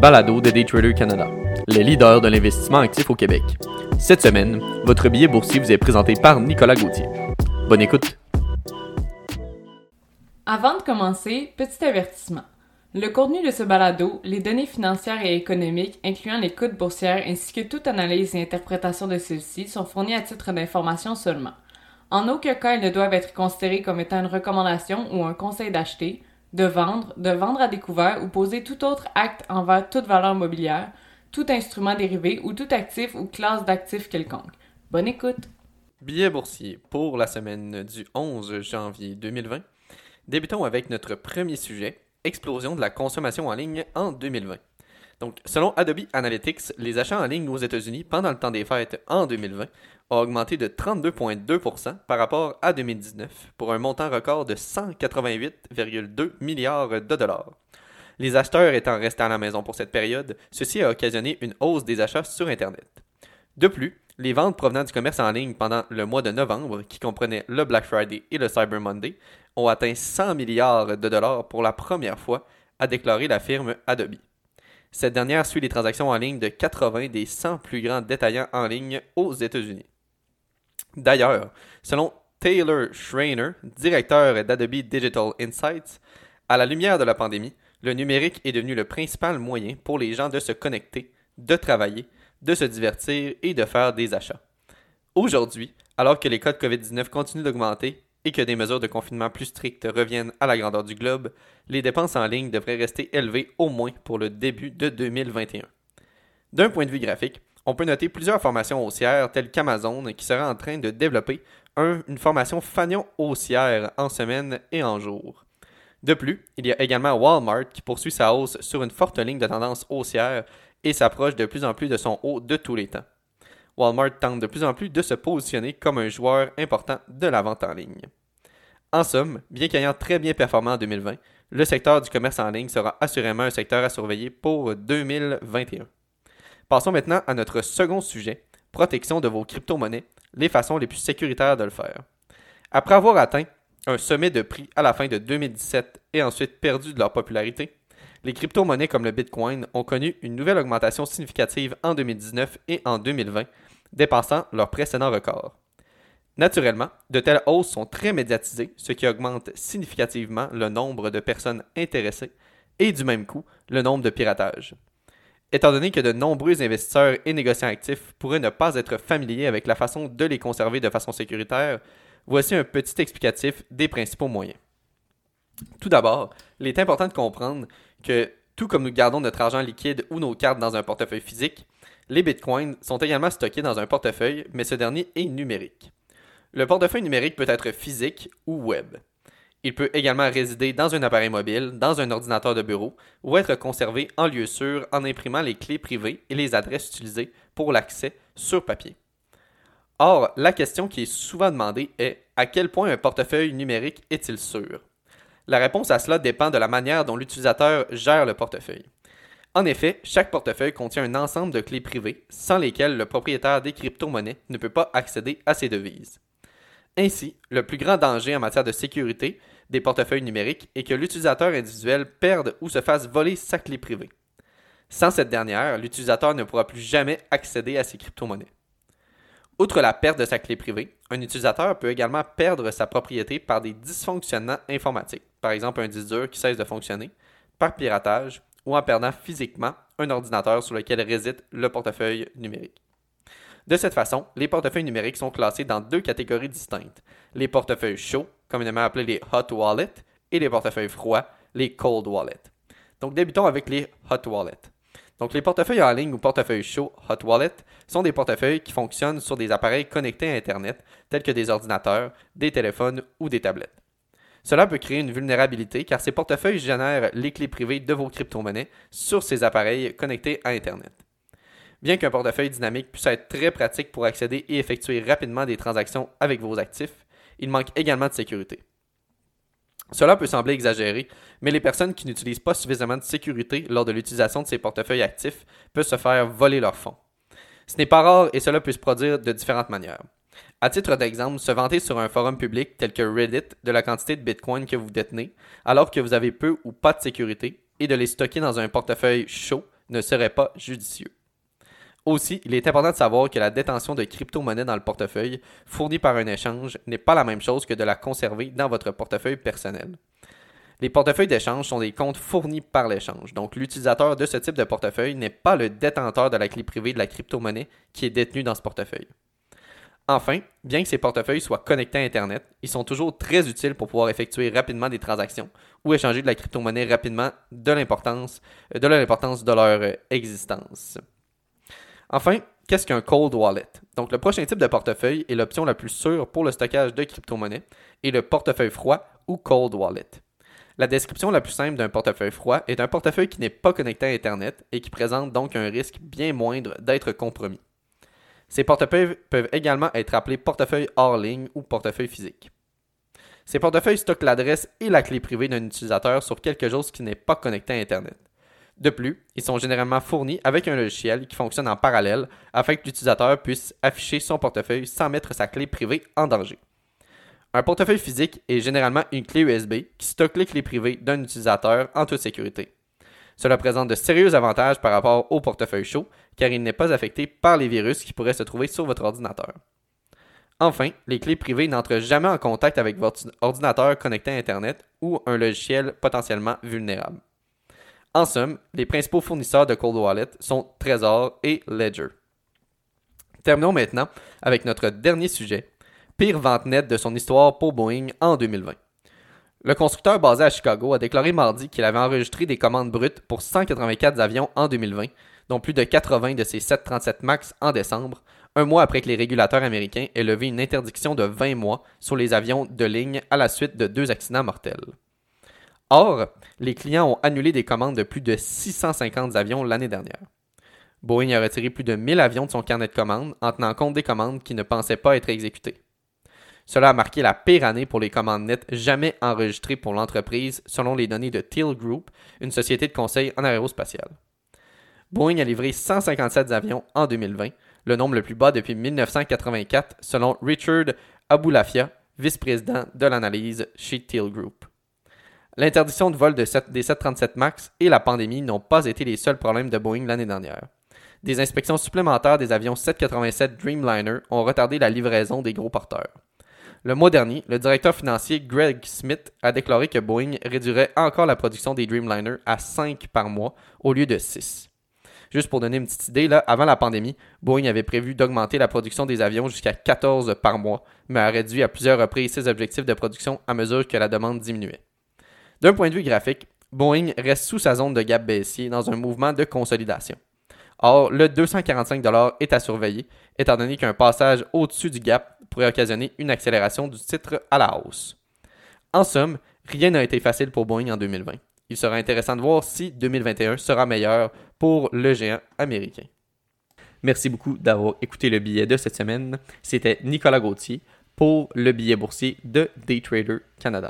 balado de Day Trader Canada, les leaders de l'investissement actif au Québec. Cette semaine, votre billet boursier vous est présenté par Nicolas Gauthier. Bonne écoute! Avant de commencer, petit avertissement. Le contenu de ce balado, les données financières et économiques, incluant les cotes boursières ainsi que toute analyse et interprétation de celles-ci, sont fournies à titre d'information seulement. En aucun cas, elles ne doivent être considérées comme étant une recommandation ou un conseil d'acheter, de vendre à découvert ou poser tout autre acte envers toute valeur mobilière, tout instrument dérivé ou tout actif ou classe d'actifs quelconque. Bonne écoute! Billets boursiers pour la semaine du 11 janvier 2020. Débutons avec notre premier sujet, explosion de la consommation en ligne en 2020. Donc, selon Adobe Analytics, les achats en ligne aux États-Unis pendant le temps des fêtes en 2020 a augmenté de 32,2% par rapport à 2019 pour un montant record de 188,2 milliards de dollars. Les acheteurs étant restés à la maison pour cette période, ceci a occasionné une hausse des achats sur Internet. De plus, les ventes provenant du commerce en ligne pendant le mois de novembre, qui comprenaient le Black Friday et le Cyber Monday, ont atteint 100 milliards de dollars pour la première fois, a déclaré la firme Adobe. Cette dernière suit les transactions en ligne de 80 des 100 plus grands détaillants en ligne aux États-Unis. D'ailleurs, selon Taylor Schreiner, directeur d'Adobe Digital Insights, à la lumière de la pandémie, le numérique est devenu le principal moyen pour les gens de se connecter, de travailler, de se divertir et de faire des achats. Aujourd'hui, alors que les cas de COVID-19 continuent d'augmenter et que des mesures de confinement plus strictes reviennent à la grandeur du globe, les dépenses en ligne devraient rester élevées au moins pour le début de 2021. D'un point de vue graphique, on peut noter plusieurs formations haussières telles qu'Amazon qui sera en train de développer une formation fanion haussière en semaine et en jour. De plus, il y a également Walmart qui poursuit sa hausse sur une forte ligne de tendance haussière et s'approche de plus en plus de son haut de tous les temps. Walmart tente de plus en plus de se positionner comme un joueur important de la vente en ligne. En somme, bien qu'ayant très bien performant en 2020, le secteur du commerce en ligne sera assurément un secteur à surveiller pour 2021. Passons maintenant à notre second sujet, protection de vos crypto-monnaies, les façons les plus sécuritaires de le faire. Après avoir atteint un sommet de prix à la fin de 2017 et ensuite perdu de leur popularité, les crypto-monnaies comme le Bitcoin ont connu une nouvelle augmentation significative en 2019 et en 2020, dépassant leur précédent record. Naturellement, de telles hausses sont très médiatisées, ce qui augmente significativement le nombre de personnes intéressées et du même coup, le nombre de piratages. Étant donné que de nombreux investisseurs et négociants actifs pourraient ne pas être familiers avec la façon de les conserver de façon sécuritaire, voici un petit explicatif des principaux moyens. Tout d'abord, il est important de comprendre que, tout comme nous gardons notre argent liquide ou nos cartes dans un portefeuille physique, les bitcoins sont également stockés dans un portefeuille, mais ce dernier est numérique. Le portefeuille numérique peut être physique ou web. Il peut également résider dans un appareil mobile, dans un ordinateur de bureau ou être conservé en lieu sûr en imprimant les clés privées et les adresses utilisées pour l'accès sur papier. Or, la question qui est souvent demandée est « À quel point un portefeuille numérique est-il sûr ?» La réponse à cela dépend de la manière dont l'utilisateur gère le portefeuille. En effet, chaque portefeuille contient un ensemble de clés privées sans lesquelles le propriétaire des crypto-monnaies ne peut pas accéder à ses devises. Ainsi, le plus grand danger en matière de sécurité des portefeuilles numériques est que l'utilisateur individuel perde ou se fasse voler sa clé privée. Sans cette dernière, l'utilisateur ne pourra plus jamais accéder à ses crypto-monnaies. Outre la perte de sa clé privée, un utilisateur peut également perdre sa propriété par des dysfonctionnements informatiques, par exemple un disque dur qui cesse de fonctionner, par piratage ou en perdant physiquement un ordinateur sur lequel réside le portefeuille numérique. De cette façon, les portefeuilles numériques sont classés dans deux catégories distinctes, les portefeuilles chauds, communément appelés les hot wallets, et les portefeuilles froids, les cold wallets. Donc débutons avec les hot wallets. Donc, les portefeuilles en ligne ou portefeuilles chauds, hot wallet, sont des portefeuilles qui fonctionnent sur des appareils connectés à Internet, tels que des ordinateurs, des téléphones ou des tablettes. Cela peut créer une vulnérabilité car ces portefeuilles génèrent les clés privées de vos crypto-monnaies sur ces appareils connectés à Internet. Bien qu'un portefeuille dynamique puisse être très pratique pour accéder et effectuer rapidement des transactions avec vos actifs, il manque également de sécurité. Cela peut sembler exagéré, mais les personnes qui n'utilisent pas suffisamment de sécurité lors de l'utilisation de ces portefeuilles actifs peuvent se faire voler leurs fonds. Ce n'est pas rare et cela peut se produire de différentes manières. À titre d'exemple, se vanter sur un forum public tel que Reddit de la quantité de Bitcoin que vous détenez, alors que vous avez peu ou pas de sécurité, et de les stocker dans un portefeuille chaud, ne serait pas judicieux. Aussi, il est important de savoir que la détention de crypto-monnaies dans le portefeuille fournie par un échange n'est pas la même chose que de la conserver dans votre portefeuille personnel. Les portefeuilles d'échange sont des comptes fournis par l'échange, donc l'utilisateur de ce type de portefeuille n'est pas le détenteur de la clé privée de la crypto-monnaie qui est détenue dans ce portefeuille. Enfin, bien que ces portefeuilles soient connectés à Internet, ils sont toujours très utiles pour pouvoir effectuer rapidement des transactions ou échanger de la crypto-monnaie rapidement de l'importance de leur existence. Enfin, qu'est-ce qu'un cold wallet? Donc, le prochain type de portefeuille est l'option la plus sûre pour le stockage de crypto-monnaies et le portefeuille froid ou cold wallet. La description la plus simple d'un portefeuille froid est un portefeuille qui n'est pas connecté à Internet et qui présente donc un risque bien moindre d'être compromis. Ces portefeuilles peuvent également être appelés portefeuilles hors ligne ou portefeuilles physiques. Ces portefeuilles stockent l'adresse et la clé privée d'un utilisateur sur quelque chose qui n'est pas connecté à Internet. De plus, ils sont généralement fournis avec un logiciel qui fonctionne en parallèle afin que l'utilisateur puisse afficher son portefeuille sans mettre sa clé privée en danger. Un portefeuille physique est généralement une clé USB qui stocke les clés privées d'un utilisateur en toute sécurité. Cela présente de sérieux avantages par rapport au portefeuille chaud car il n'est pas affecté par les virus qui pourraient se trouver sur votre ordinateur. Enfin, les clés privées n'entrent jamais en contact avec votre ordinateur connecté à Internet ou un logiciel potentiellement vulnérable. En somme, les principaux fournisseurs de Cold Wallet sont Trezor et Ledger. Terminons maintenant avec notre dernier sujet, pire vente nette de son histoire pour Boeing en 2020. Le constructeur basé à Chicago a déclaré mardi qu'il avait enregistré des commandes brutes pour 184 avions en 2020, dont plus de 80 de ses 737 MAX en décembre, un mois après que les régulateurs américains aient levé une interdiction de 20 mois sur les avions de ligne à la suite de 2 accidents mortels. Or, les clients ont annulé des commandes de plus de 650 avions l'année dernière. Boeing a retiré plus de 1000 avions de son carnet de commandes en tenant compte des commandes qui ne pensaient pas être exécutées. Cela a marqué la pire année pour les commandes nettes jamais enregistrées pour l'entreprise, selon les données de Teal Group, une société de conseil en aérospatiale. Boeing a livré 157 avions en 2020, le nombre le plus bas depuis 1984, selon Richard Aboulafia, vice-président de l'analyse chez Teal Group. L'interdiction de vol des 737 MAX et la pandémie n'ont pas été les seuls problèmes de Boeing l'année dernière. Des inspections supplémentaires des avions 787 Dreamliner ont retardé la livraison des gros porteurs. Le mois dernier, le directeur financier Greg Smith a déclaré que Boeing réduirait encore la production des Dreamliner à 5 par mois au lieu de 6. Juste pour donner une petite idée, là, avant la pandémie, Boeing avait prévu d'augmenter la production des avions jusqu'à 14 par mois, mais a réduit à plusieurs reprises ses objectifs de production à mesure que la demande diminuait. D'un point de vue graphique, Boeing reste sous sa zone de gap baissier dans un mouvement de consolidation. Or, le 245$ est à surveiller, étant donné qu'un passage au-dessus du gap pourrait occasionner une accélération du titre à la hausse. En somme, rien n'a été facile pour Boeing en 2020. Il sera intéressant de voir si 2021 sera meilleur pour le géant américain. Merci beaucoup d'avoir écouté le billet de cette semaine. C'était Nicolas Gauthier pour le billet boursier de Day Trader Canada.